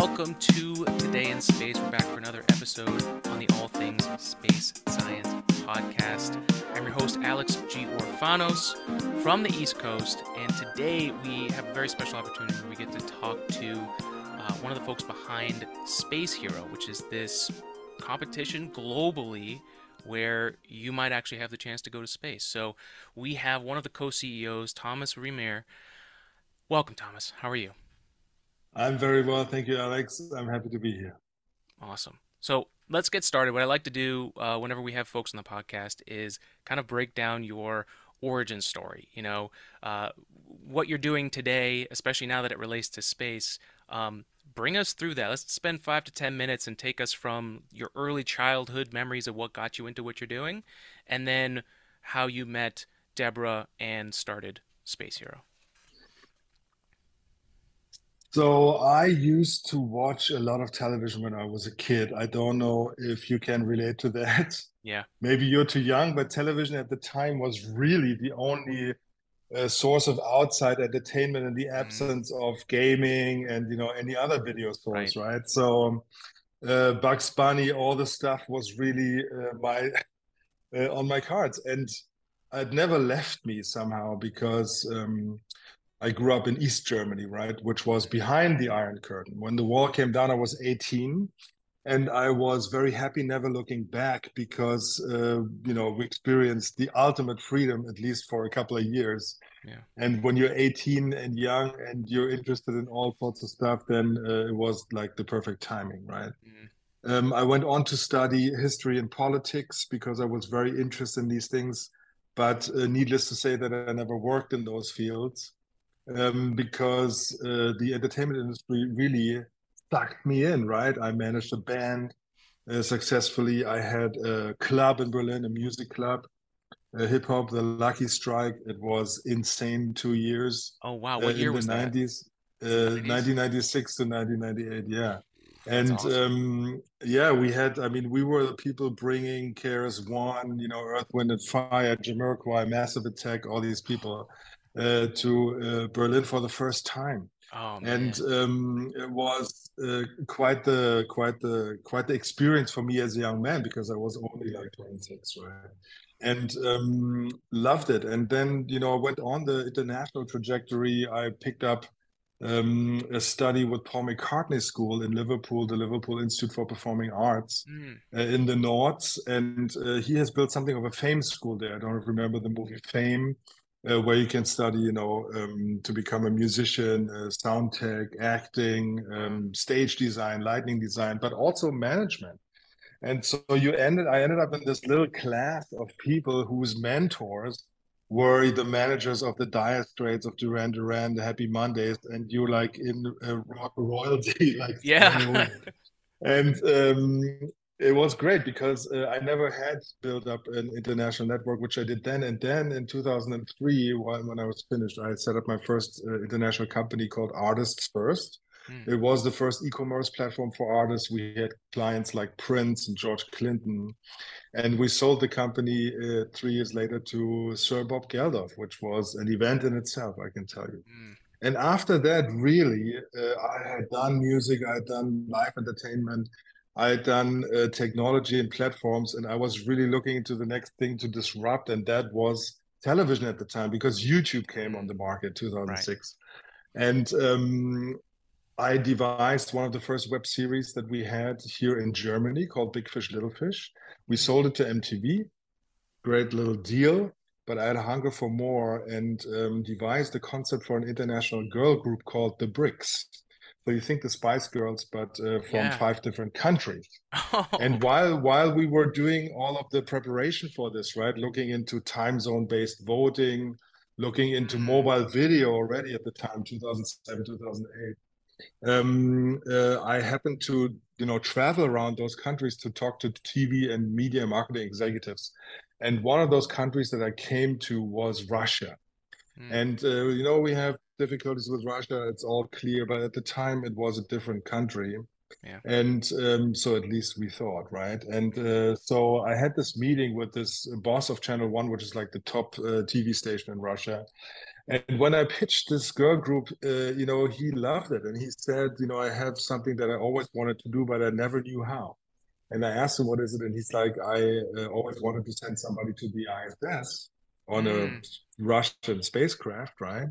welcome to The Day in Space. We're back for another episode on the All Things Space Science Podcast. I'm your host, Alex G. Orfanos, from the East Coast, and today we have a very special opportunity where we get to talk to one of the folks behind Space Hero, which is this competition globally where you might actually have the chance to go to space. So we have one of the co-CEOs, Thomas Reemer. Welcome, Thomas. How are you? I'm very well. Thank you, Alex. I'm happy to be here. Awesome. So let's get started. What I like to do whenever we have folks on the podcast is kind of break down your origin story, you know, what you're doing today, especially now that it relates to space. Bring us through that. Let's spend 5 to 10 minutes and take us from your early childhood memories of what got you into what you're doing, and then how you met Deborah and started Space Hero. So I used to watch a lot of television when I was a kid. I don't know if you can relate to that. Yeah. Maybe you're too young, but television at the time was really the only source of outside entertainment in the absence of gaming and, you know, any other video source, right? So Bugs Bunny, all the stuff was really on my cards. And it never left me somehow because I grew up in East Germany, right, which was behind the Iron Curtain. When the wall came down, I was 18, and I was very happy never looking back because, you know, we experienced the ultimate freedom, at least for a couple of years. Yeah. And when you're 18 and young and you're interested in all sorts of stuff, then it was like the perfect timing, right? Mm-hmm. I went on to study history and politics because I was very interested in these things. But needless to say that I never worked in those fields. Because the entertainment industry really sucked me in, right? I managed a band successfully. I had a club in Berlin, a music club, hip-hop, the Lucky Strike. It was insane 2 years. Oh, wow. What year was that? In the 90s, 1996 to 1998, yeah. And awesome. Yeah, we had, I mean, we were the people bringing KRS-One, you know, Earth, Wind & Fire, Jamiroquai, Massive Attack, all these people. To Berlin for the first time, and it was quite the experience for me as a young man because I was only like 26, right? And loved it. And then, you know, I went on the international trajectory. I picked up a study with Paul McCartney School in Liverpool, the Liverpool Institute for Performing Arts in the North, and he has built something of a fame school there. I don't remember the movie Fame. Where you can study, you know, to become a musician, sound tech, acting, stage design, lighting design, but also management. And so I ended up in this little class of people whose mentors were the managers of the Dire Straits, of Duran Duran, the Happy Mondays, and you like in rock royalty, like yeah. And it was great because I never had built up an international network, which I did then. And then in 2003, when I was finished, I set up my first international company called Artists First. It was the first e-commerce platform for artists. We had clients like Prince and George Clinton. And we sold the company 3 years later to Sir Bob Geldof, which was an event in itself, I can tell you. And after that, really, I had done music, I had done live entertainment, I had done technology and platforms, and I was really looking into the next thing to disrupt, and that was television at the time because YouTube came on the market in 2006. Right. And I devised one of the first web series that we had here in Germany called Big Fish, Little Fish. We sold it to MTV, great little deal, but I had a hunger for more and devised the concept for an international girl group called The Bricks. So you think the Spice Girls, but from 5 different countries. And while we were doing all of the preparation for this, right, looking into time zone-based voting, looking into mobile video already at the time, 2007, 2008, I happened to, you know, travel around those countries to talk to TV and media marketing executives. And one of those countries that I came to was Russia. And, you know, we have difficulties with Russia, it's all clear, but at the time it was a different country. Yeah. And so at least we thought, right? And so I had this meeting with this boss of Channel One, which is like the top TV station in Russia. And when I pitched this girl group, you know, he loved it. And he said, you know, I have something that I always wanted to do, but I never knew how. And I asked him, what is it? And he's like, I always wanted to send somebody to the ISS on a Russian spacecraft, right?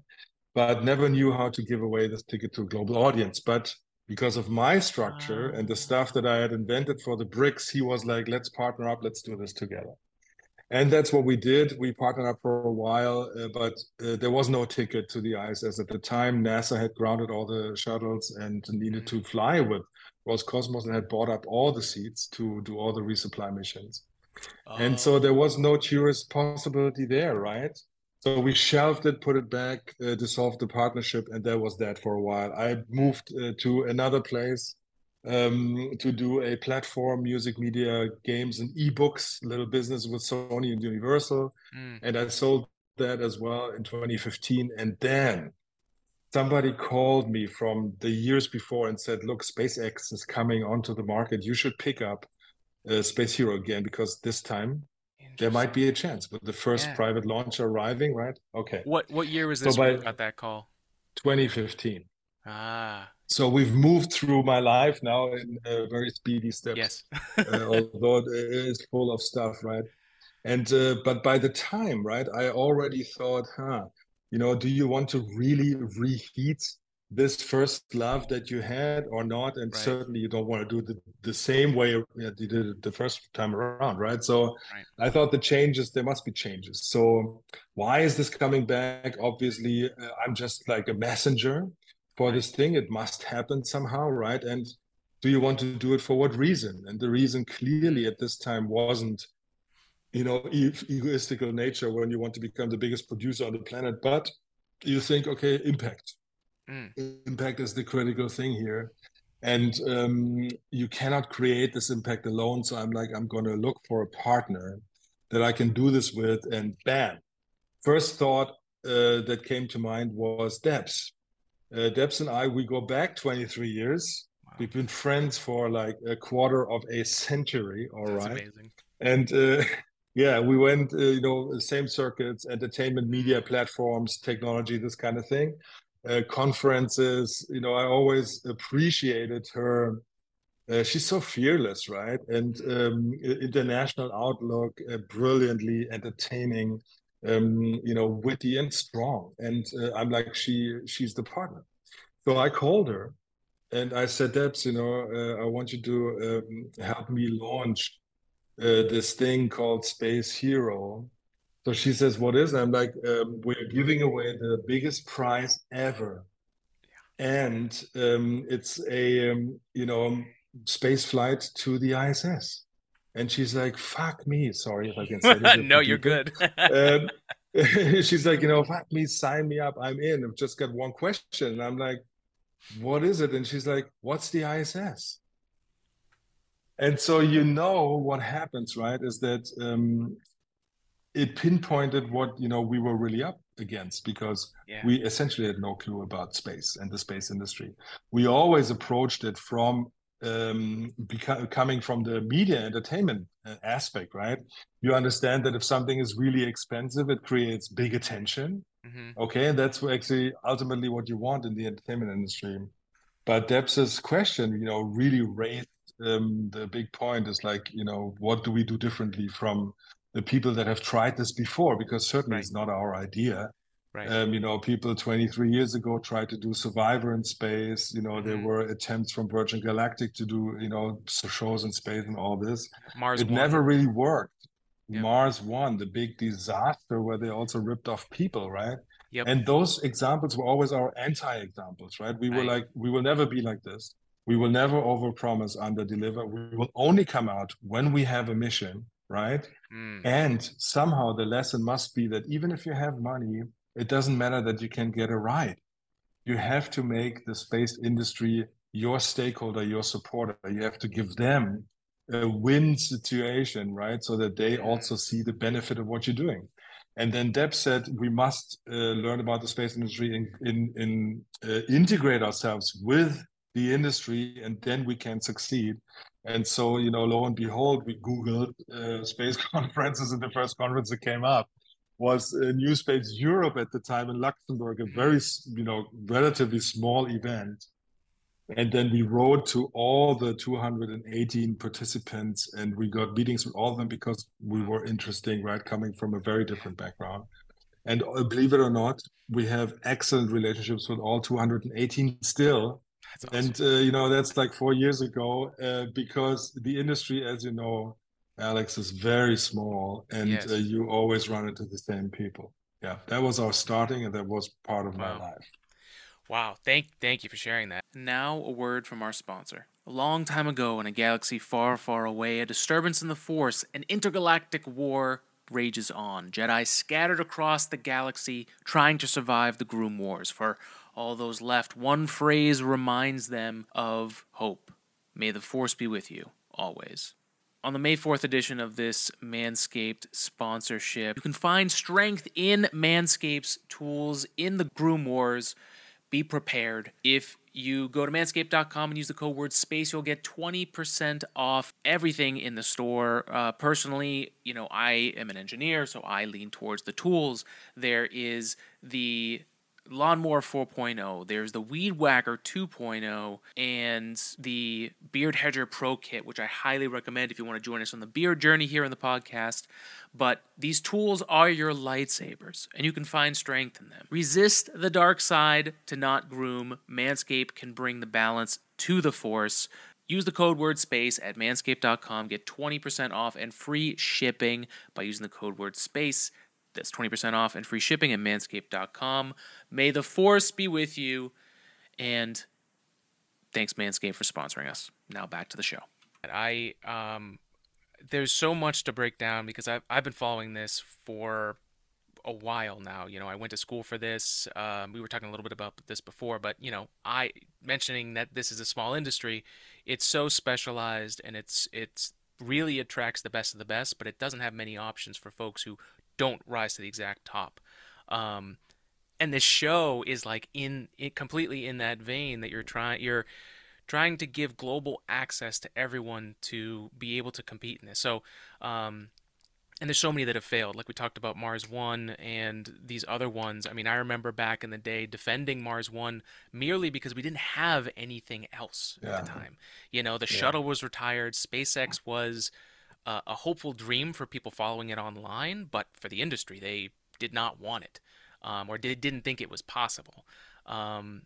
But never knew how to give away this ticket to a global audience. But because of my structure and the stuff that I had invented for the Bricks, he was like, let's partner up, let's do this together. And that's what we did. We partnered up for a while, but there was no ticket to the ISS at the time. NASA had grounded all the shuttles and needed to fly with Roscosmos and had bought up all the seats to do all the resupply missions. And so there was no tourist possibility there, right? So we shelved it, put it back, dissolved the partnership, and that was that for a while. I moved to another place to do a platform, music, media, games, and ebooks, little business with Sony and Universal. And I sold that as well in 2015. And then somebody called me from the years before and said, look, SpaceX is coming onto the market. You should pick up Space Hero again, because this time there might be a chance with the first private launch arriving, right? Okay. What year was this when you got that call? 2015. Ah. So we've moved through my life now in very speedy steps. Yes. Although it is full of stuff, right? And but by the time, right, I already thought, you know, do you want to really reheat this first love that you had or not? And certainly you don't want to do the same way you did it the first time around, right? So I thought the changes, there must be changes. So why is this coming back? Obviously, I'm just like a messenger for this thing. It must happen somehow, right? And do you want to do it for what reason? And the reason clearly at this time wasn't, you know, egoistical nature when you want to become the biggest producer on the planet, but you think, okay, impact. Impact is the critical thing here, and you cannot create this impact alone. So I'm like, I'm going to look for a partner that I can do this with, and bam! First thought that came to mind was Debs. Debs and I, we go back 23 years. Wow. We've been friends for like a quarter of a century. Amazing. And yeah, we went, you know, same circuits, entertainment, media platforms, technology, this kind of thing. Conferences, you know, I always appreciated her. She's so fearless, right? And international outlook, brilliantly entertaining, you know, witty and strong. And I'm like, she's the partner. So I called her and I said, Debs, you know, I want you to help me launch this thing called Space Hero. So she says, what is it? I'm like, we're giving away the biggest prize ever. Yeah. And it's a, you know, space flight to the ISS. And she's like, fuck me. Sorry if I can say this. No, you're good. She's like, you know, fuck me, sign me up. I'm in. I've just got one question. And I'm like, what is it? And she's like, what's the ISS? And so, you know, what happens, right, is that... it pinpointed what, you know, we were really up against, because we essentially had no clue about space and the space industry. We always approached it from coming from the media entertainment aspect, right? You understand that if something is really expensive, it creates big attention. Okay, and that's actually ultimately what you want in the entertainment industry. But Debs' question, you know, really raised the big point is like, you know, what do we do differently from the people that have tried this before, because certainly it's not our idea. You know, people 23 years ago tried to do Survivor in space. You know, there were attempts from Virgin Galactic to do, you know, shows in space and all this. Mars One never really worked. Mars One, the big disaster where they also ripped off people, right? And those examples were always our anti-examples, right? We were like, we will never be like this. We will never overpromise, underdeliver. We will only come out when we have a mission. Right? And somehow the lesson must be that even if you have money, it doesn't matter that you can get a ride. You have to make the space industry your stakeholder, your supporter. You have to give them a win situation, right? So that they also see the benefit of what you're doing. And then Deb said, we must learn about the space industry and integrate ourselves with the industry, and then we can succeed. And so, you know, lo and behold, we Googled space conferences, and the first conference that came up was New Space Europe at the time in Luxembourg, a very, you know, relatively small event. And then we wrote to all the 218 participants, and we got meetings with all of them because we were interesting, right, coming from a very different background. And believe it or not, we have excellent relationships with all 218 still. Awesome. And, you know, that's like 4 years ago, because the industry, as you know, Alex, is very small, and yes, you always run into the same people. Yeah, that was our starting, and that was part of my life. Wow. Thank you for sharing that. Now a word from our sponsor. A long time ago in a galaxy far, far away, a disturbance in the Force, an intergalactic war rages on. Jedi scattered across the galaxy trying to survive the Groom Wars. For all those left, one phrase reminds them of hope. May the Force be with you, always. On the May 4th edition of this Manscaped sponsorship, you can find strength in Manscaped's tools in the Groom Wars. Be prepared. If you go to manscaped.com and use the code word space, you'll get 20% off everything in the store. Personally, you know, I am an engineer, so I lean towards the tools. There is the Lawnmower 4.0, there's the Weed Whacker 2.0, and the Beard Hedger Pro Kit, which I highly recommend if you want to join us on the beard journey here on the podcast. But these tools are your lightsabers, and you can find strength in them. Resist the dark side to not groom. Manscaped can bring the balance to the Force. Use the code word space at manscaped.com. Get 20% off and free shipping by using the code word space. That's 20% off and free shipping at manscaped.com. May the Force be with you. And thanks, Manscaped, for sponsoring us. Now back to the show. There's so much to break down because I've been following this for a while now. You know, I went to school for this. We were talking a little bit about this before, but, you know, mentioning that this is a small industry, it's so specialized, and it's really attracts the best of the best, but it doesn't have many options for folks who don't rise to the exact top. And this show is like completely in that vein, that you're trying to give global access to everyone to be able to compete in this. So, and there's so many that have failed. Like we talked about Mars One and these other ones. I mean, I remember back in the day defending Mars One merely because we didn't have anything else at the time. You know, the shuttle was retired. SpaceX was a hopeful dream for people following it online, but for the industry, they did not want it, or they didn't think it was possible. And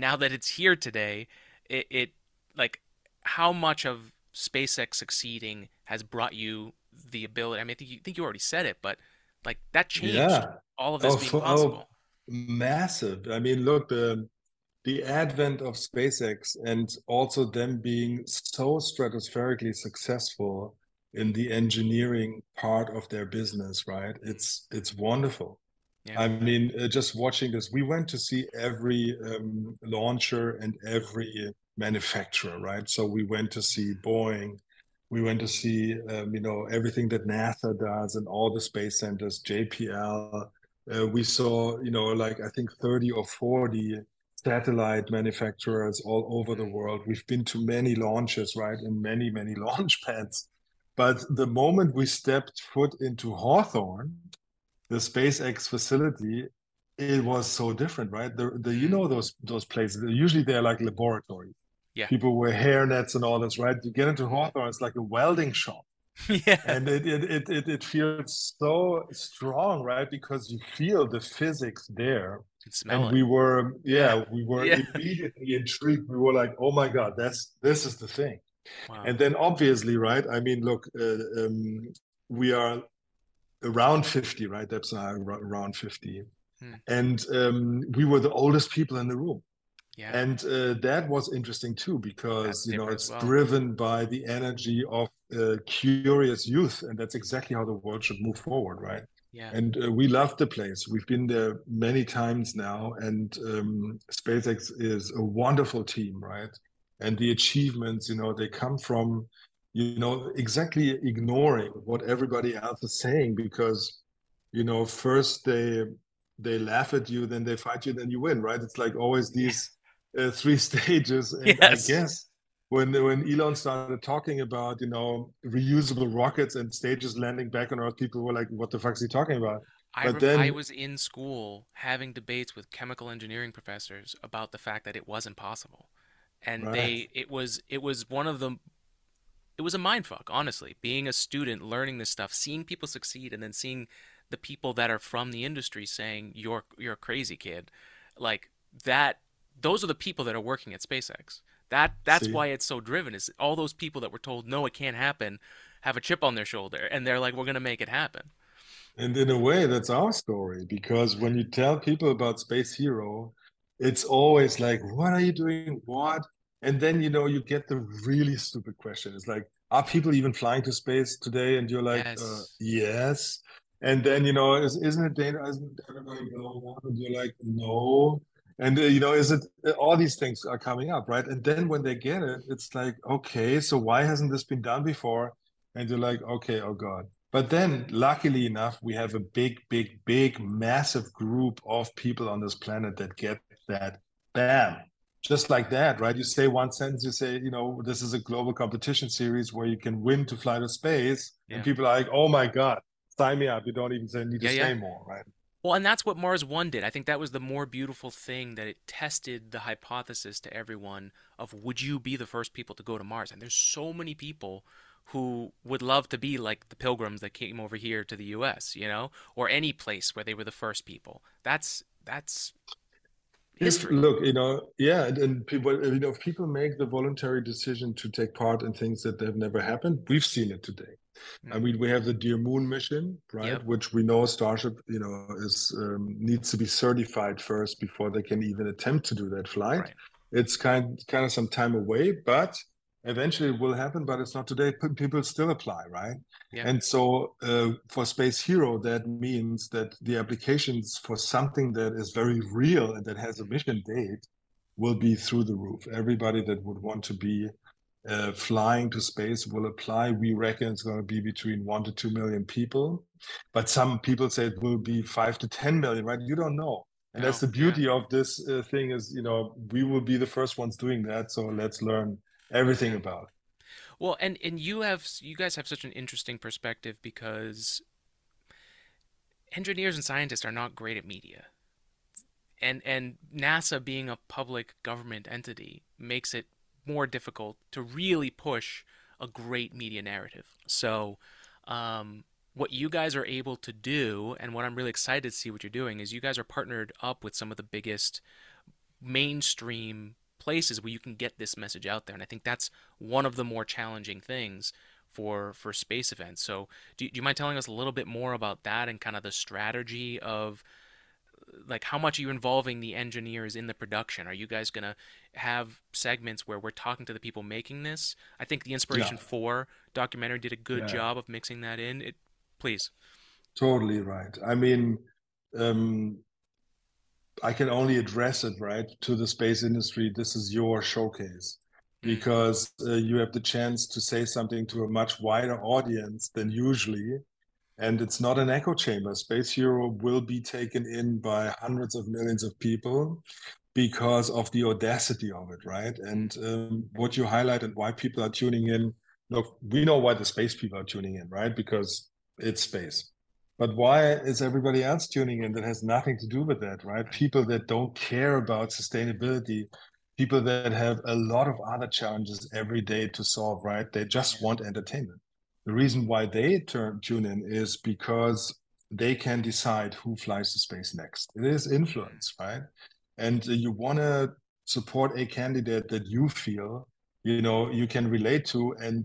now that it's here today, it like, how much of SpaceX succeeding has brought you the ability? I mean, I think you already said it, but like that changed all of this being possible. Massive. I mean, look, the advent of SpaceX and also them being so stratospherically successful in the engineering part of their business, right? It's wonderful. Yeah. I mean, just watching this, we went to see every launcher and every manufacturer, right? So we went to see Boeing, we went to see, you know, everything that NASA does and all the space centers, JPL. We saw, you know, like I think 30 or 40 satellite manufacturers all over the world. We've been to many launches, right? And many, many launch pads. But the moment we stepped foot into Hawthorne, the SpaceX facility, it was so different, right? You know, those places, usually they're like laboratories. Yeah. People wear hairnets and all this, right? You get into Hawthorne, it's like a welding shop. Yeah. And it feels so strong, right? Because you feel the physics there. And we were immediately intrigued. We were like, oh my God, this is the thing. Wow. And then obviously, right, I mean, look, we are around 50, right? Debs and I are around 50. Hmm. And we were the oldest people in the room. Yeah. And that was interesting, too, because, you know, it's driven by the energy of curious youth. And that's exactly how the world should move forward, right? Yeah. And we love the place. We've been there many times now. And SpaceX is a wonderful team, right? And the achievements, you know, they come from, you know, exactly ignoring what everybody else is saying, because, you know, first they laugh at you, then they fight you, then you win, right? It's like always these three stages. And yes. I guess when Elon started talking about, you know, reusable rockets and stages landing back on Earth, people were like, what the fuck is he talking about? I was in school having debates with chemical engineering professors about the fact that it wasn't possible. And right. it was a mind fuck, honestly, being a student, learning this stuff, seeing people succeed, and then seeing the people that are from the industry saying, you're a crazy kid. Like that, those are the people that are working at SpaceX. That's why it's so driven, is all those people that were told, no, it can't happen, have a chip on their shoulder. And they're like, we're going to make it happen. And in a way, that's our story, because when you tell people about Space Hero, it's always like, what are you doing? What? And then, you know, you get the really stupid question. It's like, are people even flying to space today? And you're like, yes. Yes. And then, you know, isn't it dangerous? Isn't everybody going on? And you're like, no. And, you know, is it all these things are coming up, right? And then when they get it, it's like, okay, so why hasn't this been done before? And you're like, okay, oh God. But then luckily enough, we have a big, big, big, massive group of people on this planet that get that, bam, just like that, right? You say one sentence, you say, you know, this is a global competition series where you can win to fly to space. Yeah. And people are like, oh my God, sign me up. You don't even need to say more, right? Well, and that's what Mars One did. I think that was the more beautiful thing, that it tested the hypothesis to everyone of, would you be the first people to go to Mars? And there's so many people who would love to be like the pilgrims that came over here to the US, you know, or any place where they were the first people. That's history. Look, you know, yeah, and people, you know, if people make the voluntary decision to take part in things that have never happened, we've seen it today. I mean, we have the Dear Moon mission, right? Yep. Which we know Starship, you know, is needs to be certified first before they can even attempt to do that flight. Right. It's kind of some time away, but eventually it will happen. But it's not today. People still apply, right? Yep. And so for Space Hero, that means that the applications for something that is very real and that has a mission date will be through the roof. Everybody that would want to be flying to space will apply. We reckon it's going to be between 1 to 2 million people, but some people say it will be 5 to 10 million, right? You don't know. And that's the beauty of this thing is, you know, we will be the first ones doing that. So let's learn everything about it. Well, and you guys have such an interesting perspective, because engineers and scientists are not great at media. And NASA being a public government entity makes it more difficult to really push a great media narrative. So what you guys are able to do, and what I'm really excited to see what you're doing, is you guys are partnered up with some of the biggest mainstream places where you can get this message out there. And I think that's one of the more challenging things for space events. So do you mind telling us a little bit more about that, and kind of the strategy of, like, how much are you involving the engineers in the production? Are you guys going to have segments where we're talking to the people making this? I think the Inspiration 4 documentary did a good job of mixing that in. Please. Totally right. I mean, I can only address it, right, to the space industry. This is your showcase, because you have the chance to say something to a much wider audience than usually. And it's not an echo chamber. Space Hero will be taken in by hundreds of millions of people because of the audacity of it, right? And what you highlight and why people are tuning in. Look, we know why the space people are tuning in, right? Because it's space. But why is everybody else tuning in that has nothing to do with that, right? People that don't care about sustainability, people that have a lot of other challenges every day to solve, right? They just want entertainment. The reason why they tune in is because they can decide who flies to space next. It is influence, right? And you want to support a candidate that you feel, you know, you can relate to, and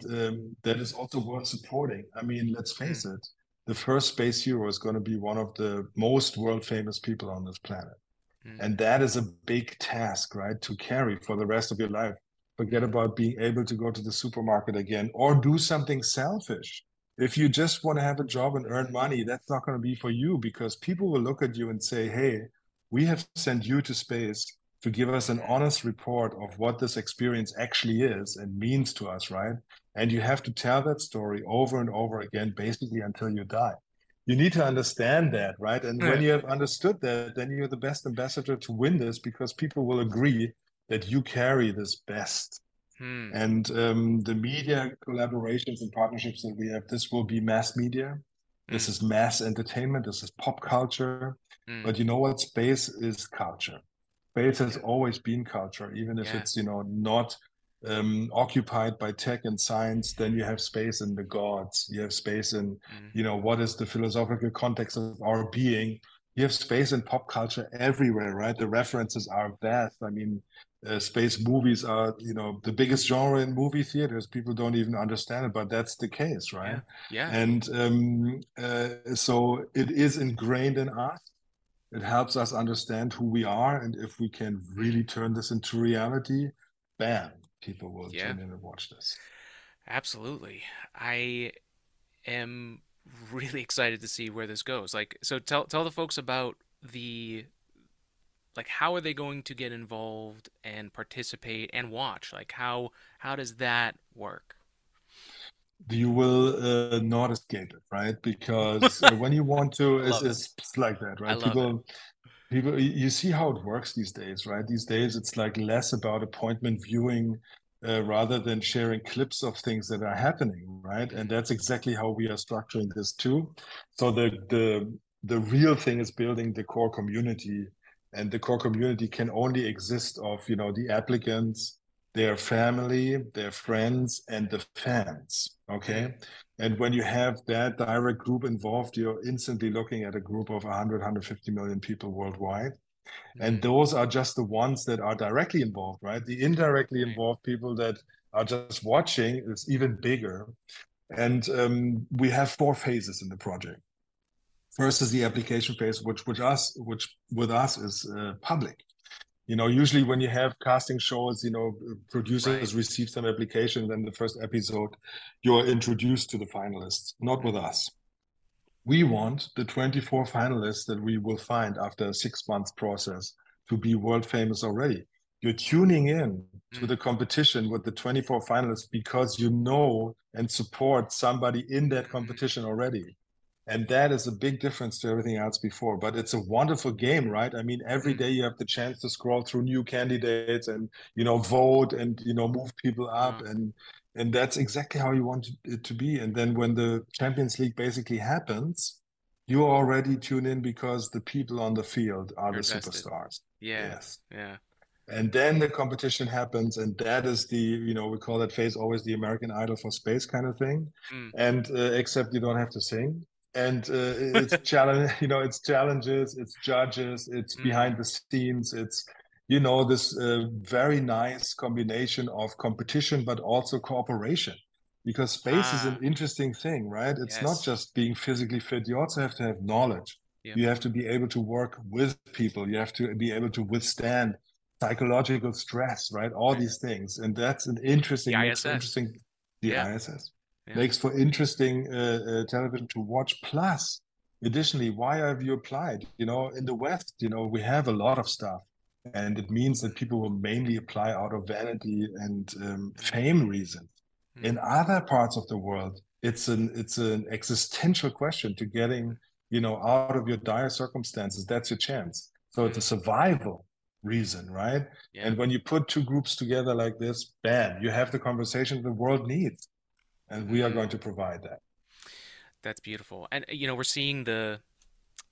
that is also worth supporting. I mean, let's face it, the first space hero is going to be one of the most world-famous people on this planet. And that is a big task, right, to carry for the rest of your life. Forget about being able to go to the supermarket again or do something selfish. If you just want to have a job and earn money, that's not going to be for you, because people will look at you and say, hey, we have sent you to space to give us an honest report of what this experience actually is and means to us, right? And you have to tell that story over and over again, basically until you die. You need to understand that, right? And when you have understood that, then you're the best ambassador to win this, because people will agree that you carry this best. Hmm. And the media collaborations and partnerships that we have, this will be mass media. This is mass entertainment. This is pop culture. But you know what? Space is culture. Space has always been culture, even if it's, you know, not occupied by tech and science. Then you have space in the gods. You have space in, you know, what is the philosophical context of our being. You have space in pop culture everywhere, right? The references are vast. I mean, space movies are, you know, the biggest genre in movie theaters. People don't even understand it, but that's the case, right? Yeah. And so it is ingrained in us. It helps us understand who we are, and if we can really turn this into reality, bam, people will tune in and watch this. Absolutely. I am really excited to see where this goes. Like, so tell the folks about the, like, how are they going to get involved and participate and watch? Like, how does that work? You will not escape it, right? Because when you want to, it's like that, right? People, you see how it works these days, right? These days, it's like less about appointment viewing rather than sharing clips of things that are happening, right? And that's exactly how we are structuring this too. So the real thing is building the core community, and the core community can only exist of, you know, the applicants, their family, their friends, and the fans, okay? And when you have that direct group involved, you're instantly looking at a group of 100, 150 million people worldwide. And those are just the ones that are directly involved, right? The indirectly involved people that are just watching is even bigger. And we have four phases in the project. First is the application phase, which with us is public. You know, usually when you have casting shows, you know, producers receive some application, then the first episode, you're introduced to the finalists, not with us. We want the 24 finalists that we will find after a 6-month process to be world famous already. You're tuning in to the competition with the 24 finalists because you know and support somebody in that competition already. And that is a big difference to everything else before. But it's a wonderful game, right? I mean, every day you have the chance to scroll through new candidates and, you know, vote and, you know, move people up. And that's exactly how you want it to be. And then when the Champions League basically happens, you already tune in because the people on the field are the superstars. Yeah. Yes. Yeah. And then the competition happens, and that is the, you know, we call that phase always the American Idol for space kind of thing. And except you don't have to sing. And it's challenge, you know, it's challenges, it's judges, it's behind the scenes, it's, you know, this very nice combination of competition, but also cooperation, because space is an interesting thing, right? It's not just being physically fit. You also have to have knowledge. Yeah. You have to be able to work with people. You have to be able to withstand psychological stress, right? All these things. And that's an interesting, ISS. Yeah. Makes for interesting television to watch. Plus, additionally, why have you applied? You know, in the West, you know, we have a lot of stuff, and it means that people will mainly apply out of vanity and fame reasons. In other parts of the world, it's an existential question to getting, you know, out of your dire circumstances. That's your chance. So it's a survival reason, right? Yeah. And when you put two groups together like this, bam, you have the conversation the world needs. And we are going to provide that. That's beautiful. And, you know, we're seeing the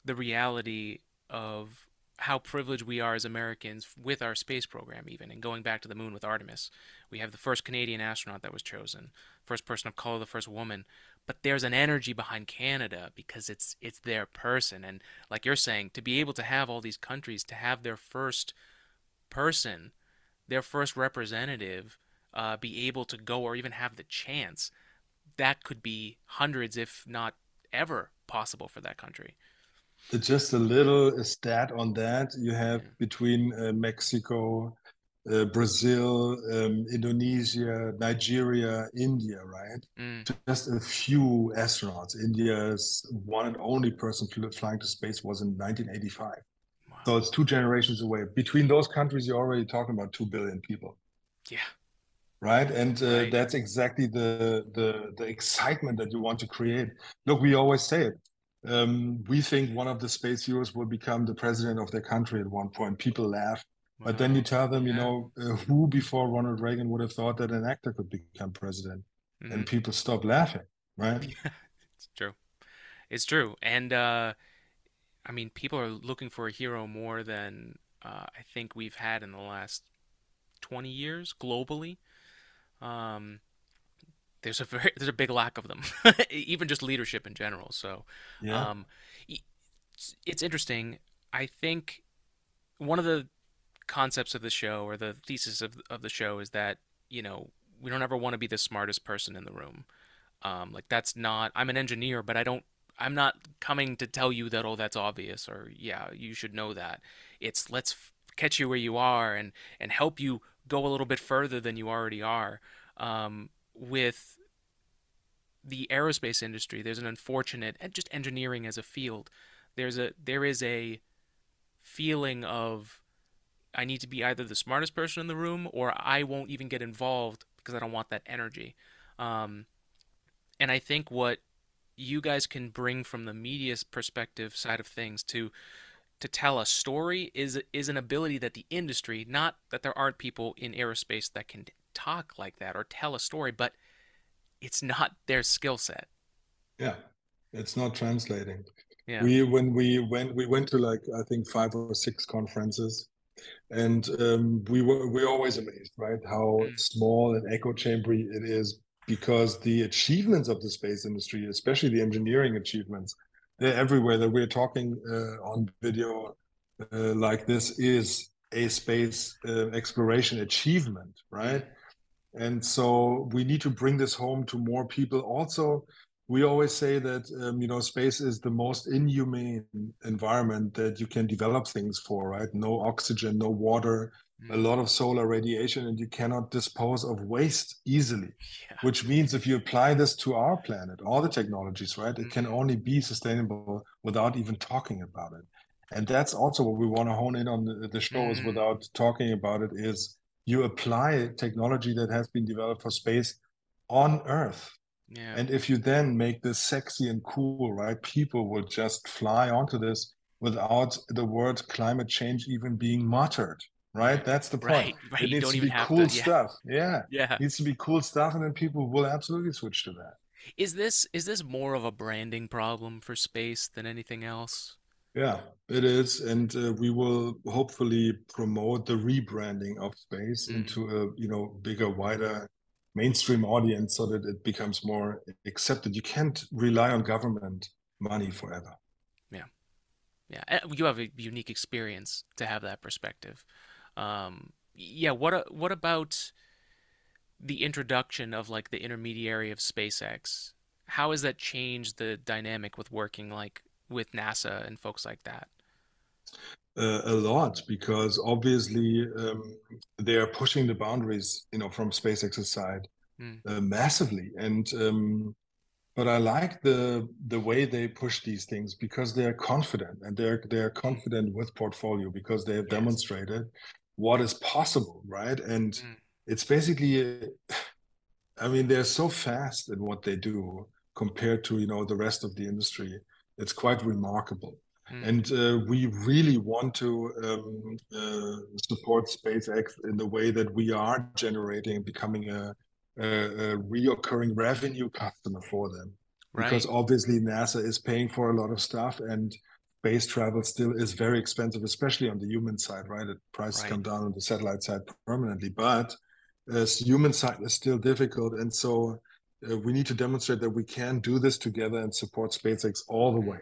reality of how privileged we are as Americans with our space program, even, and going back to the moon with Artemis. We have the first Canadian astronaut that was chosen, first person of color, the first woman. But there's an energy behind Canada because it's their person. And like you're saying, to be able to have all these countries, to have their first person, their first representative, be able to go or even have the chance, that could be hundreds, if not ever possible for that country. Just a little stat on that. You have between Mexico, Brazil, Indonesia, Nigeria, India, right? Just a few astronauts. India's one and only person flying to space was in 1985. Wow. So it's 2 generations away. Between those countries, you're already talking about 2 billion people. Yeah. Right. And that's exactly the excitement that you want to create. Look, we always say it. We think one of the space heroes will become the president of their country at one point. People laugh. Wow. But then you tell them, you know, who before Ronald Reagan would have thought that an actor could become president? Mm-hmm. And people stop laughing, right? Yeah, it's true. It's true. And I mean, people are looking for a hero more than I think we've had in the last 20 years globally. There's a big lack of them, even just leadership in general. So yeah. It's interesting. I think one of the concepts of the show, or the thesis of the show, is that, you know, we don't ever want to be the smartest person in the room. Like, that's not, I'm an engineer, but I'm not coming to tell you that, oh, that's obvious, or yeah, you should know that. It's let's catch you where you are and help you go a little bit further than you already are. With the aerospace industry, there's an unfortunate, and just engineering as a field, there is a feeling of, I need to be either the smartest person in the room, or I won't even get involved because I don't want that energy. And I think what you guys can bring from the media's perspective side of things to tell a story is an ability that the industry, not that there aren't people in aerospace that can talk like that or tell a story, but it's not their skill set. Yeah, it's not translating. Yeah. When we went to, like, I think 5 or 6 conferences, and we're always amazed, right, how small and echo chamber it is, because the achievements of the space industry, especially the engineering achievements, they're everywhere. That we're talking on video like this is a space exploration achievement, right? And so we need to bring this home to more people. Also, we always say that, you know, space is the most inhumane environment that you can develop things for, right? No oxygen, no water, a lot of solar radiation, and you cannot dispose of waste easily, which means if you apply this to our planet, all the technologies, right, it can only be sustainable without even talking about it. And that's also what we want to hone in on the shows without talking about it, is you apply technology that has been developed for space on Earth. Yeah. And if you then make this sexy and cool, right, people will just fly onto this without the word climate change even being muttered, right? That's the point. Right. It needs to be cool stuff. Yeah. Yeah. It needs to be cool stuff, and then people will absolutely switch to that. Is this more of a branding problem for space than anything else? Yeah, it is. And we will hopefully promote the rebranding of space into a, you know, bigger, wider mainstream audience, so that it becomes more accepted. You can't rely on government money forever. Yeah. Yeah. You have a unique experience to have that perspective. Yeah. What about the introduction of, like, the intermediary of SpaceX? How has that changed the dynamic with working, like, with NASA and folks like that? A lot, because obviously they are pushing the boundaries, you know, from SpaceX's side massively. And but I like the way they push these things, because they are confident, and they're confident with portfolio, because they have demonstrated what is possible, right? And it's basically, I mean, they're so fast in what they do compared to, you know, the rest of the industry. It's quite remarkable. And we really want to support SpaceX in the way that we are generating and becoming a reoccurring revenue customer for them. Right. Because obviously NASA is paying for a lot of stuff, and space travel still is very expensive, especially on the human side, right? Prices come down on the satellite side permanently, but human side is still difficult. And so we need to demonstrate that we can do this together and support SpaceX all the way.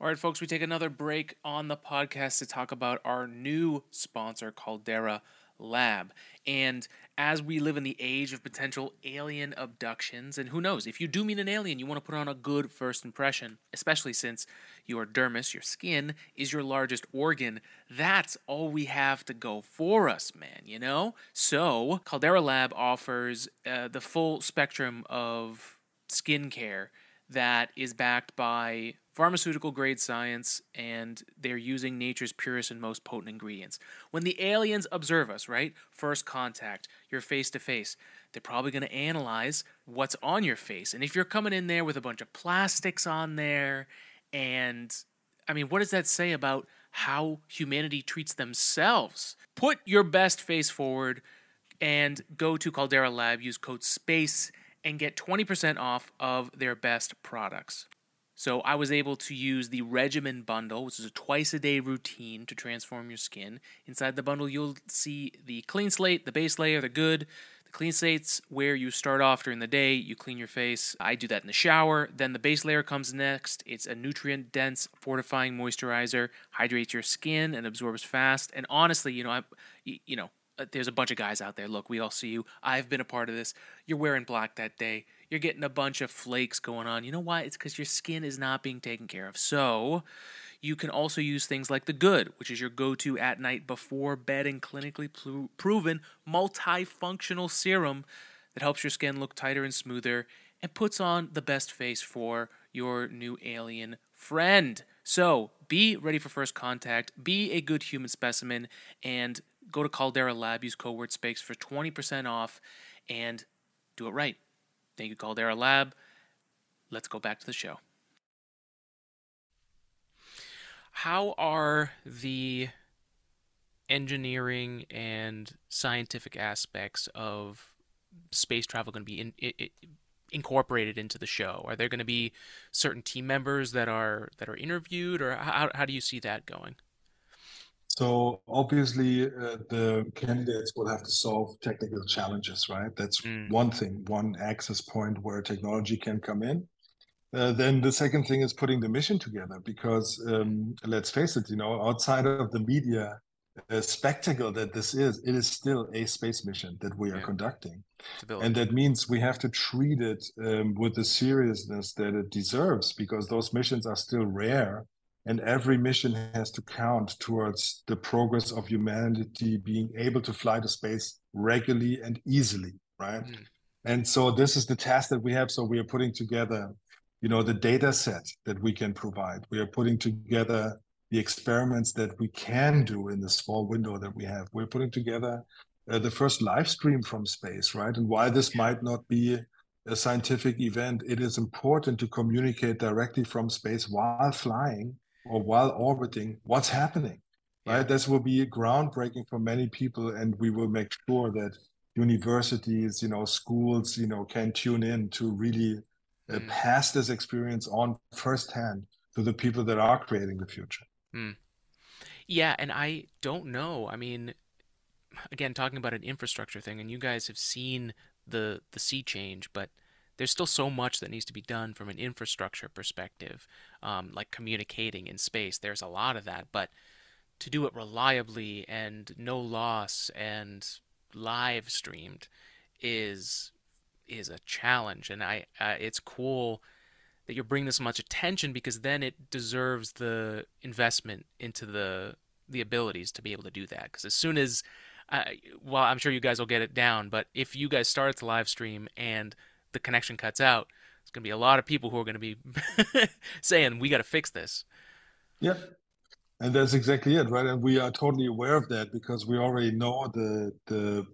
All right, folks, we take another break on the podcast to talk about our new sponsor, Caldera Lab. And as we live in the age of potential alien abductions, and who knows, if you do meet an alien, you want to put on a good first impression, especially since your dermis, your skin, is your largest organ. That's all we have to go for us, man, you know? So Caldera Lab offers the full spectrum of skincare that is backed by pharmaceutical-grade science, and they're using nature's purest and most potent ingredients. When the aliens observe us, right, first contact, you're face-to-face, they're probably going to analyze what's on your face. And if you're coming in there with a bunch of plastics on there, and, I mean, what does that say about how humanity treats themselves. Put your best face forward and go to Caldera Lab, use code SPACE, and get 20% off of their best products. So I was able to use the Regimen Bundle, which is a twice-a-day routine to transform your skin. Inside the bundle, you'll see the clean slate, the base layer, the good. The clean slate's where you start off during the day. You clean your face. I do that in the shower. Then the base layer comes next. It's a nutrient-dense, fortifying moisturizer. Hydrates your skin and absorbs fast. And honestly, there's a bunch of guys out there. Look, we all see you. I've been a part of this. You're wearing black that day. You're getting a bunch of flakes going on. You know why? It's because your skin is not being taken care of. So you can also use things like the good, which is your go-to at night before bed and clinically proven multifunctional serum that helps your skin look tighter and smoother and puts on the best face for your new alien friend. So be ready for first contact. Be a good human specimen and go to Caldera Lab. Use code word SPACE for 20% off and do it right. Thank you, Caldera Lab. Let's go back to the show. How are the engineering and scientific aspects of space travel going to be incorporated into the show? Are there going to be certain team members that are interviewed, or how do you see that going? So obviously the candidates will have to solve technical challenges, right? That's one thing, one access point where technology can come in. Then the second thing is putting the mission together, because let's face it, outside of the media spectacle that this is, it is still a space mission that we are conducting. And that means we have to treat it with the seriousness that it deserves, because those missions are still rare. And every mission has to count towards the progress of humanity being able to fly to space regularly and easily, right? Mm. And so this is the task that we have. So we are putting together, the data set that we can provide. We are putting together the experiments that we can do in the small window that we have. We're putting together the first live stream from space, right? And while this might not be a scientific event, it is important to communicate directly from space while flying or while orbiting what's happening, right? Yeah. This will be groundbreaking for many people, and we will make sure that universities, schools, can tune in to really pass this experience on firsthand to the people that are creating the future. Mm. Yeah, and I don't know. I mean, again, talking about an infrastructure thing, and you guys have seen the sea change, but there's still so much that needs to be done from an infrastructure perspective, like communicating in space. There's a lot of that, but to do it reliably and no loss and live streamed is a challenge. And I it's cool that you're bringing this much attention, because then it deserves the investment into the abilities to be able to do that. Because as soon as, I'm sure you guys will get it down, but if you guys start to live stream and the connection cuts out, it's going to be a lot of people who are going to be saying, we got to fix this. Yeah. And that's exactly it, right? And we are totally aware of that, because we already know the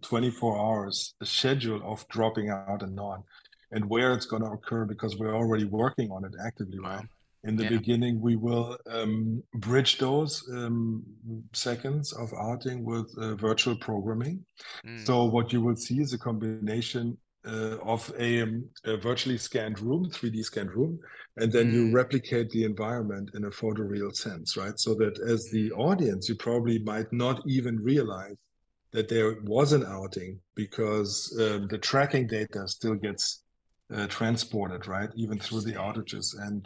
24 hours schedule of dropping out and on, and where it's going to occur, because we're already working on it actively, right? In the beginning, we will bridge those seconds of outing with virtual programming. Mm. So what you will see is a combination of a virtually scanned room, 3D scanned room, and then you replicate the environment in a photoreal sense, right? So that as the audience, you probably might not even realize that there was an outing, because the tracking data still gets transported, right? Even through the outages, and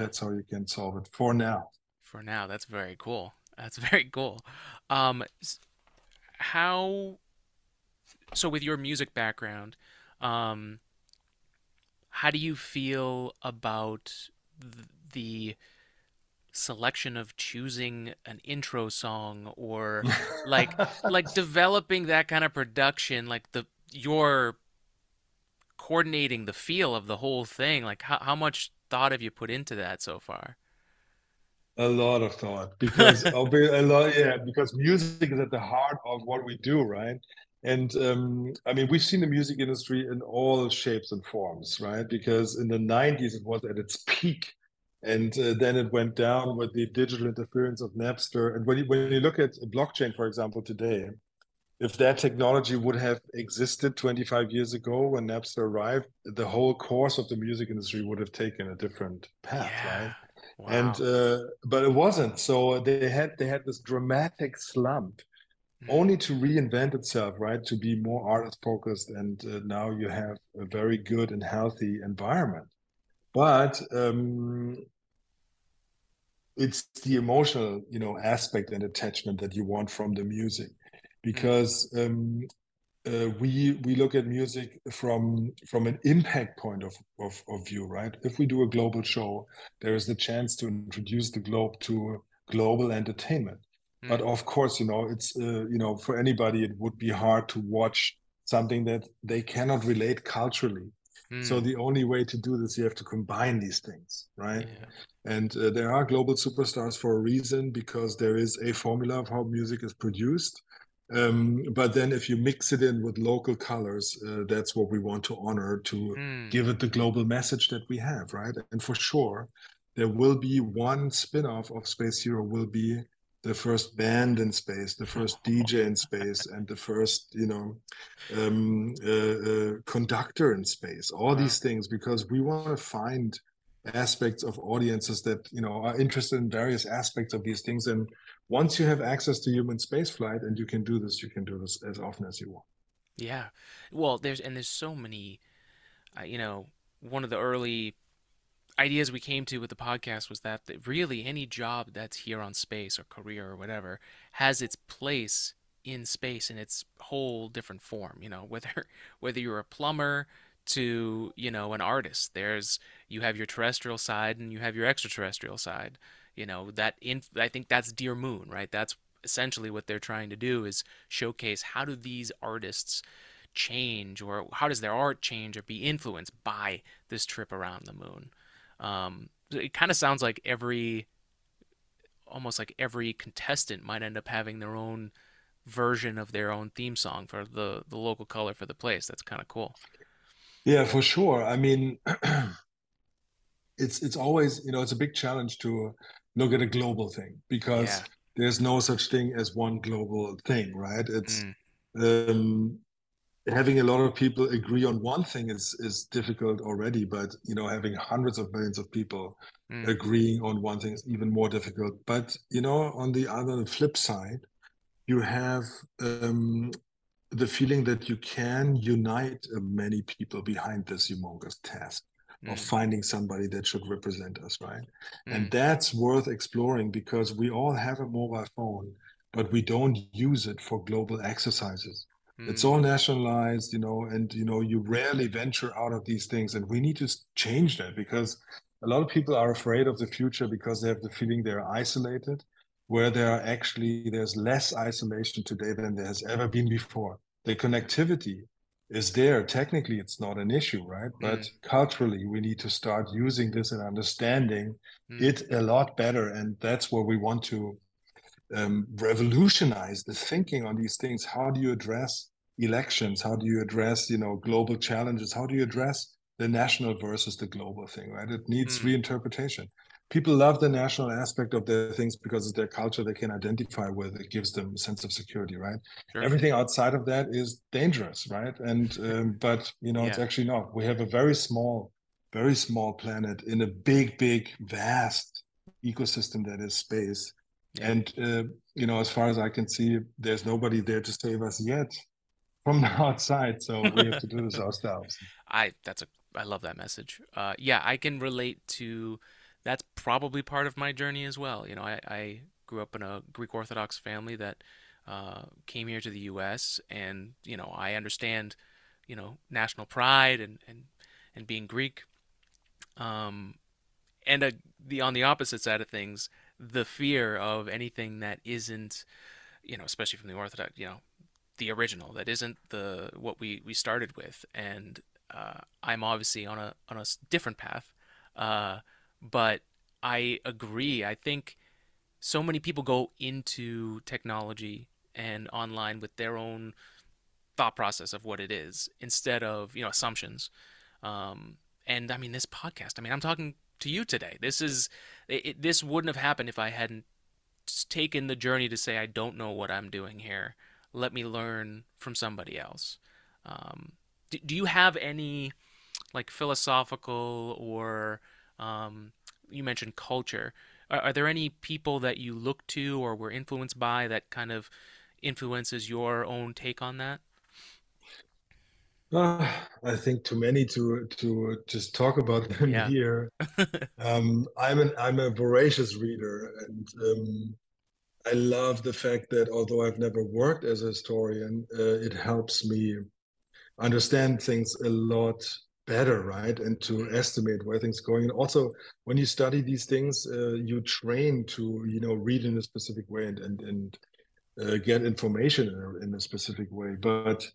that's how you can solve it for now. For now, that's very cool. That's very cool. So with your music background, how do you feel about the selection of choosing an intro song, or like developing that kind of production, like your coordinating the feel of the whole thing? Like how much thought have you put into that so far? A lot of thought, because because music is at the heart of what we do, right? And we've seen the music industry in all shapes and forms, right? Because in the 90s, it was at its peak And then it went down with the digital interference of Napster. And when you look at blockchain, for example, today, if that technology would have existed 25 years ago when Napster arrived, the whole course of the music industry would have taken a different path, yeah. Right? Wow. And but it wasn't. So they had this dramatic slump, only to reinvent itself, right? To be more artist focused, and now you have a very good and healthy environment. But it's the emotional, aspect and attachment that you want from the music, because we look at music from an impact point of view, right? If we do a global show, there is the chance to introduce the globe to global entertainment. Mm. But of course, it's for anybody it would be hard to watch something that they cannot relate culturally. So the only way to do this, you have to combine these things, right? Yeah. And there are global superstars for a reason, because there is a formula of how music is produced. But then if you mix it in with local colors, that's what we want to honor, to give it the global message that we have, right? And for sure, there will be one spin-off of Space Hero will be the first band in space, the first DJ in space, and the first, conductor in space, all these things, because we want to find aspects of audiences that, are interested in various aspects of these things. And once you have access to human space flight and you can do this as often as you want. Yeah. Well, there's so many, one of the early ideas we came to with the podcast was that really any job that's here on space or career or whatever has its place in space in its whole different form, whether you're a plumber to, an artist, you have your terrestrial side and you have your extraterrestrial side, I think that's Dear Moon, right? That's essentially what they're trying to do, is showcase how do these artists change, or how does their art change or be influenced by this trip around the moon. It kind of sounds like almost like every contestant might end up having their own version of their own theme song for the local color for the place. That's kind of cool. Yeah, for sure. I mean, it's always, it's a big challenge to look at a global thing, because there's no such thing as one global thing, right? It's having a lot of people agree on one thing is difficult already, but having hundreds of millions of people agreeing on one thing is even more difficult. But on the other flip side, you have the feeling that you can unite many people behind this humongous task of finding somebody that should represent us, right? And that's worth exploring, because we all have a mobile phone, but we don't use it for global exercises. It's all nationalized, and, you rarely venture out of these things. And we need to change that, because a lot of people are afraid of the future because they have the feeling they're isolated, where there's less isolation today than there has ever been before. The connectivity is there. Technically, it's not an issue, right? But culturally, we need to start using this and understanding it a lot better. And that's where we want to revolutionize the thinking on these things. How do you address elections? How do you address, global challenges? How do you address the national versus the global thing, right? It needs reinterpretation. People love the national aspect of their things because it's their culture they can identify with. It gives them a sense of security, right? Sure. Everything outside of that is dangerous, right? And it's actually not. We have a very small planet in a big, big, vast ecosystem that is space. And, as far as I can see, there's nobody there to save us yet from the outside. So we have to do this ourselves. I love that message. I can relate to, that's probably part of my journey as well. I grew up in a Greek Orthodox family that came here to the U.S. And, I understand, national pride and being Greek. On the opposite side of things, the fear of anything that isn't, especially from the Orthodox, the original, that isn't what we started with. And I'm obviously on a different path, but I agree. I think so many people go into technology and online with their own thought process of what it is, instead of assumptions. And I mean, this podcast, I'm talking to you today. This is this wouldn't have happened if I hadn't taken the journey to say, I don't know what I'm doing here. Let me learn from somebody else. Do you have any like philosophical or you mentioned culture? Are there any people that you look to or were influenced by that kind of influences your own take on that? I think too many to just talk about them here. I'm a voracious reader, and I love the fact that although I've never worked as a historian, it helps me understand things a lot better, right? And to estimate where things are going. And also, when you study these things, you train to, you know, read in a specific way and get information in a specific way. But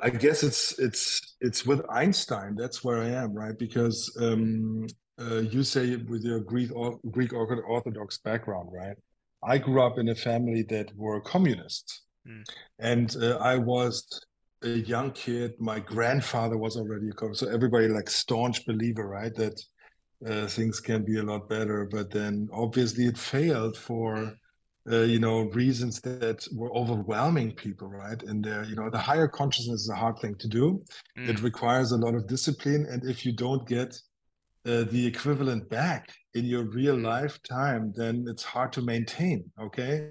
I guess it's with Einstein. That's where I am, right? Because you say with your Greek Orthodox background, right? I grew up in a family that were communists, and I was a young kid. My grandfather was already a communist, so everybody like staunch believer, right? That things can be a lot better, but then obviously it failed for you know, reasons that were overwhelming people, right? And there, you know, the higher consciousness is a hard thing to do. It requires a lot of discipline, and if you don't get the equivalent back in your real lifetime, then it's hard to maintain. Okay,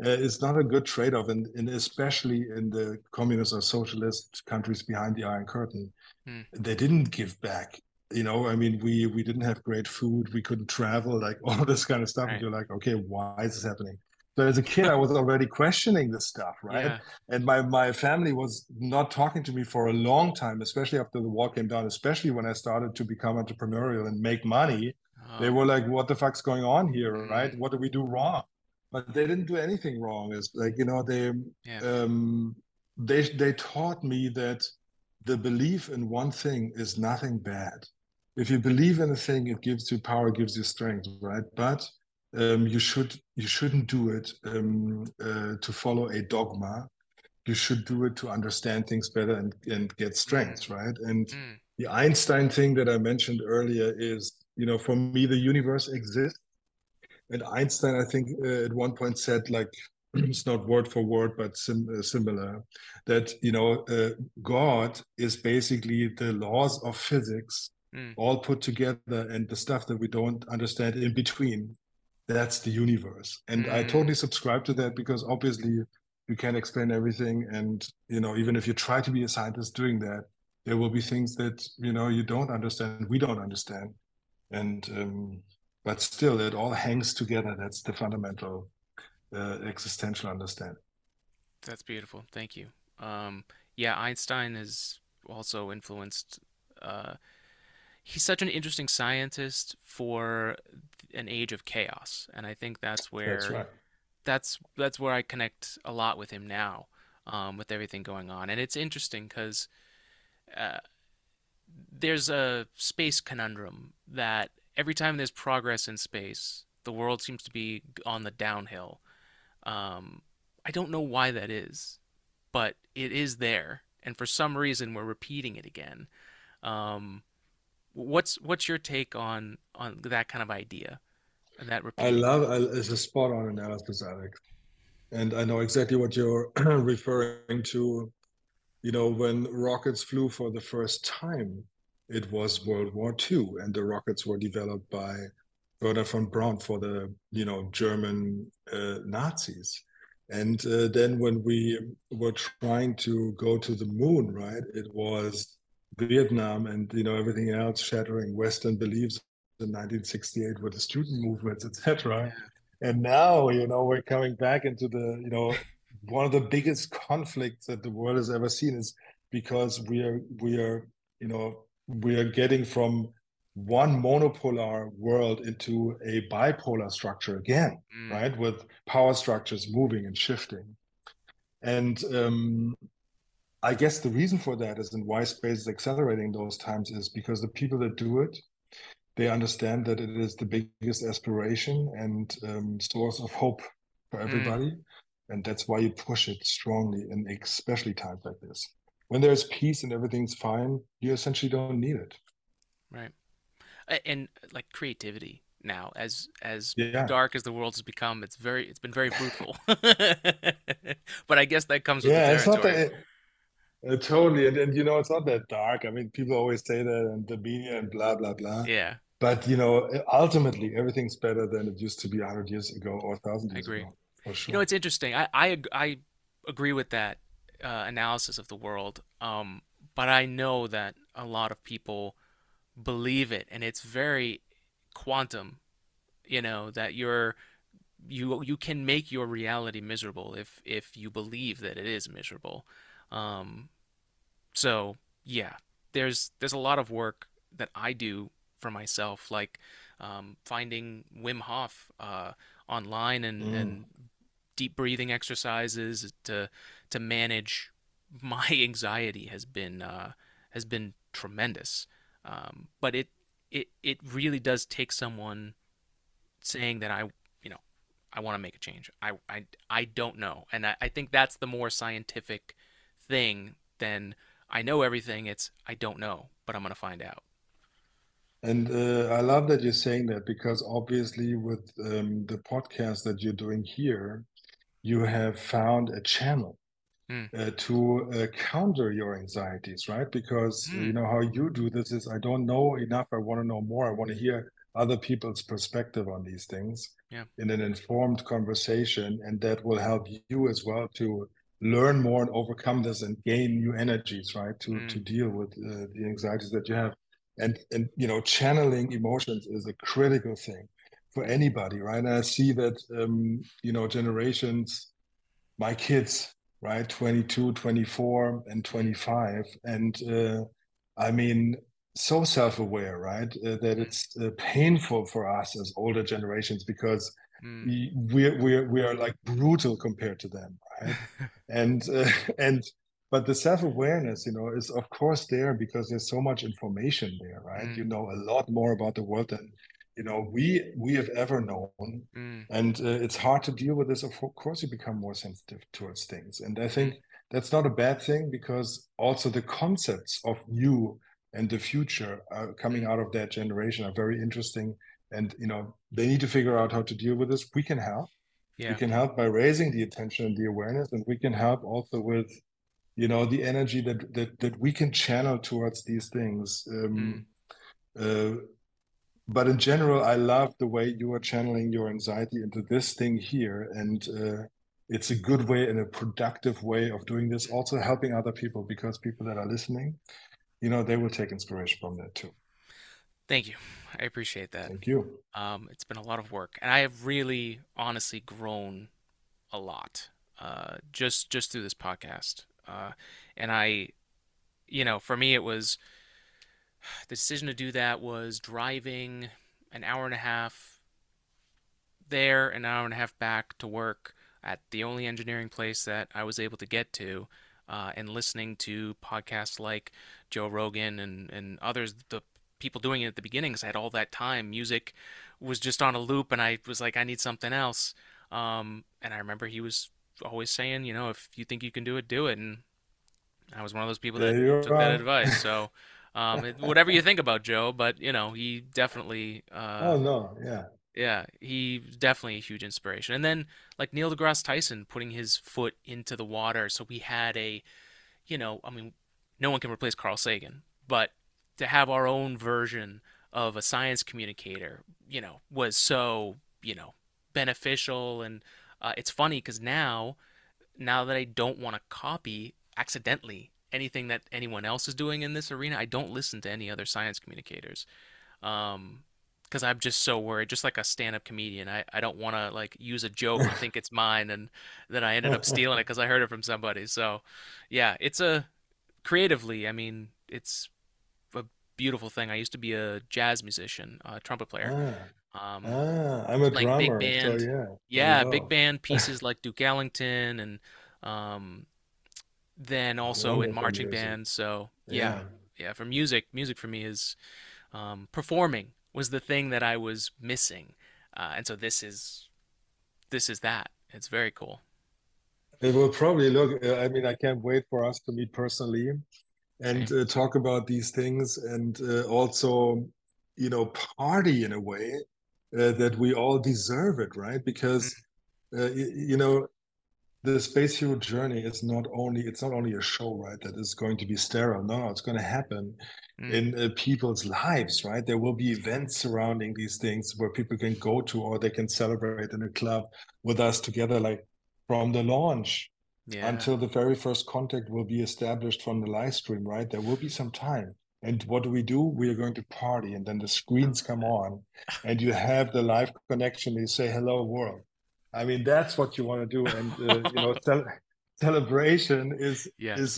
it's not a good trade-off, and especially in the communist or socialist countries behind the Iron Curtain, they didn't give back. You know, I mean, we didn't have great food, we couldn't travel, like all this kind of stuff. Right. And you're like, okay, why is this happening? So as a kid, I was already questioning this stuff, right? Yeah. And my family was not talking to me for a long time, especially after the wall came down, especially when I started to become entrepreneurial and make money. Oh. They were like, what the fuck's going on here, right? What do we do wrong? But they didn't do anything wrong. It's like, you know, they taught me that the belief in one thing is nothing bad. If you believe in a thing, it gives you power, gives you strength, right? But you shouldn't do it to follow a dogma. You should do it to understand things better and get strength, right? And the Einstein thing that I mentioned earlier is, you know, for me, the universe exists. And Einstein, I think, at one point said, like, it's not word for word, but similar, that, you know, God is basically the laws of physics all put together, and the stuff that we don't understand in between, that's the universe. And I totally subscribe to that, because obviously you can't explain everything. And, you know, even if you try to be a scientist doing that, there will be things that, you know, you don't understand, we don't understand. And, but still it all hangs together. That's the fundamental existential understanding. That's beautiful. Thank you. Yeah, Einstein has also influenced, he's such an interesting scientist for an age of chaos. And I think that's where, that's where I connect a lot with him now, with everything going on. And it's interesting because there's a space conundrum that every time there's progress in space, the world seems to be on the downhill. I don't know why that is, but it is there, and for some reason we're repeating it again. What's your take on that kind of idea and that repeating? It's a spot on analysis, Alex, and I know exactly what you're referring to. You know, when rockets flew for the first time, it was World War II, and the rockets were developed by Wernher von Braun for the, you know, German Nazis. And then when we were trying to go to the moon, right, it was Vietnam and, you know, everything else, shattering Western beliefs in 1968 with the student movements, etc. And now, you know, we're coming back into the, you know, one of the biggest conflicts that the world has ever seen, is because we are getting from one monopolar world into a bipolar structure again, right? With power structures moving and shifting. And I guess the reason for that is, and why space is accelerating those times, is because the people that do it, they understand that it is the biggest aspiration and source of hope for everybody. And that's why you push it strongly, in especially times like this. When there's peace and everything's fine, you essentially don't need it. Right. and like creativity now, as dark as the world has become, it's been very fruitful. But I guess that comes with the territory. Totally, and you know, it's not that dark. I mean, people always say that, and the media and blah blah blah. Yeah. But you know, ultimately, everything's better than it used to be 100 years ago or 1,000 years ago. I agree. For sure. You know, it's interesting. I agree with that analysis of the world. But I know that a lot of people believe it, and it's very quantum. You know, that you can make your reality miserable if you believe that it is miserable. So yeah, there's a lot of work that I do for myself, like finding Wim Hof online and deep breathing exercises to manage my anxiety has been tremendous. But it really does take someone saying that I want to make a change. I don't know, and I think that's the more scientific thing than I know everything. It's I don't know, but I'm gonna find out. And I love that you're saying that, because obviously with the podcast that you're doing here, you have found a channel to counter your anxieties, right? Because you know how you do this is, I don't know enough, I want to know more, I want to hear other people's perspective on these things in an informed conversation, and that will help you as well to learn more and overcome this and gain new energies, right, to deal with the anxieties that you have. And you know, channeling emotions is a critical thing for anybody, right? And I see that you know, generations, my kids, right, 22, 24 and 25, and I mean, so self-aware, right, that it's painful for us as older generations, because we are like brutal compared to them, right? But the self-awareness, you know, is of course there, because there's so much information there, right? You know a lot more about the world than, you know, we have ever known. And it's hard to deal with this. Of course, you become more sensitive towards things. And I think that's not a bad thing, because also the concepts of you and the future are coming out of that generation are very interesting. And, you know, they need to figure out how to deal with this. We can help. Yeah. We can help by raising the attention and the awareness, and we can help also with, you know, the energy that we can channel towards these things. But in general, I love the way you are channeling your anxiety into this thing here. And it's a good way and a productive way of doing this, also helping other people, because people that are listening, you know, they will take inspiration from that too. Thank you. I appreciate that. Thank you. It's been a lot of work, and I have really honestly grown a lot just through this podcast. And I, you know, for me, it was the decision to do that was driving an hour and a half there, an hour and a half back to work at the only engineering place that I was able to get to, and listening to podcasts like Joe Rogan and others, the people doing it at the beginning, 'cause I had all that time. Music was just on a loop, and I was like, I need something else. And I remember he was always saying, you know, if you think you can do it, do it. And I was one of those people that took that advice. So whatever you think about Joe, but you know, he definitely he's definitely a huge inspiration. And then like Neil deGrasse Tyson putting his foot into the water, so we had a, you know, I mean, no one can replace Carl Sagan, but to have our own version of a science communicator, you know, was so, you know, beneficial. And it's funny, because now that I don't want to copy accidentally anything that anyone else is doing in this arena, I don't listen to any other science communicators, because I'm just so worried. Just like a stand-up comedian, I don't want to like use a joke and think it's mine, and then I ended up stealing it because I heard it from somebody. So yeah, it's creatively, I mean, it's a beautiful thing. I used to be a jazz musician, a trumpet player. Yeah. I'm a drummer, big band, so big band pieces like Duke Ellington, and then also in marching band. So for music for me is performing was the thing that I was missing, and so this is that. It's very cool. It will probably look. I mean, I can't wait for us to meet personally and talk about these things, and also. you know, party in a way that we all deserve it, right? Because, you know, the Space Hero journey is not only a show, right, that is going to be sterile. No, it's going to happen in people's lives, right? There will be events surrounding these things where people can go to, or they can celebrate in a club with us together, like from the launch until the very first contact will be established from the live stream, right? There will be some time. And what do? We are going to party, and then the screens come on and you have the live connection. You say, hello, world. I mean, that's what you want to do. And, you know, celebration is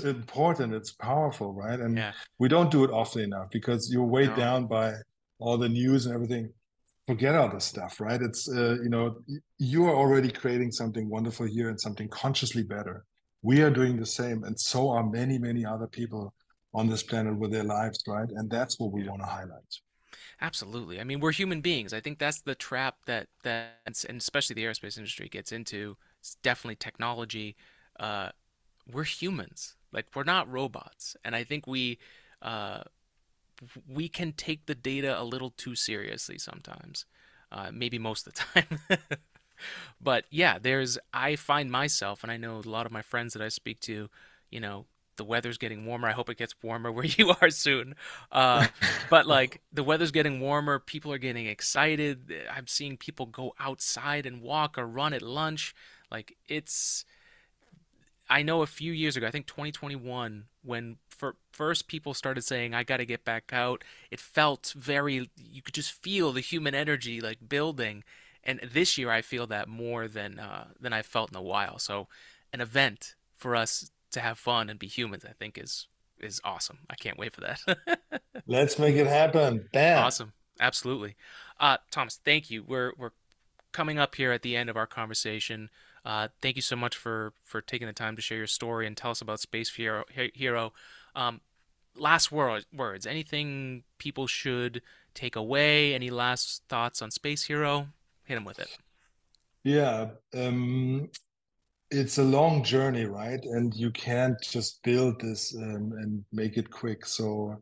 important. It's powerful, right? And we don't do it often enough because you're weighed down by all the news and everything. Forget all this stuff, right? It's, you know, you are already creating something wonderful here and something consciously better. We are doing the same. And so are many, many other people on this planet with their lives, right? And that's what we want to highlight. Absolutely. I mean, we're human beings. I think that's the trap that and especially the aerospace industry gets into. It's definitely technology. We're humans. Like, we're not robots. And I think we can take the data a little too seriously sometimes, maybe most of the time. But yeah, I find myself, and I know a lot of my friends that I speak to, you know, the weather's getting warmer. I hope it gets warmer where you are soon. But like, the weather's getting warmer. People are getting excited. I'm seeing people go outside and walk or run at lunch. Like, I know a few years ago, I think 2021, when first people started saying, I got to get back out, it felt you could just feel the human energy like building. And this year I feel that more than I felt in a while. So an event for us to have fun and be humans, I think is awesome. I can't wait for that. Let's make it happen. Bam. Awesome. Absolutely. Thomas, thank you. We're coming up here at the end of our conversation. Thank you so much for taking the time to share your story and tell us about Space Hero. Last words, anything people should take away, any last thoughts on Space Hero? Hit them with it. Yeah. It's a long journey, right? And you can't just build this and make it quick. So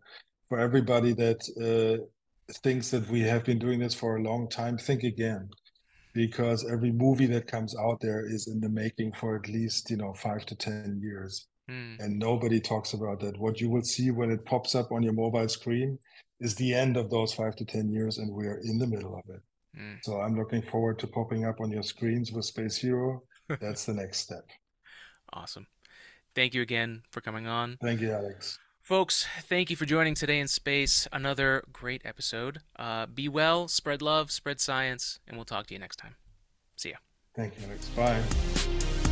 for everybody that thinks that we have been doing this for a long time, think again, because every movie that comes out there is in the making for at least, you know, 5 to 10 years. And nobody talks about that. What you will see when it pops up on your mobile screen is the end of those 5 to 10 years, and we are in the middle of it. So I'm looking forward to popping up on your screens with Space Hero. That's the next step. Awesome. Thank you again for coming on. Thank you, Alex. Folks, thank you for joining Today in Space. Another great episode. Be well, spread love, spread science, and we'll talk to you next time. See ya. Thank you, Alex. Bye.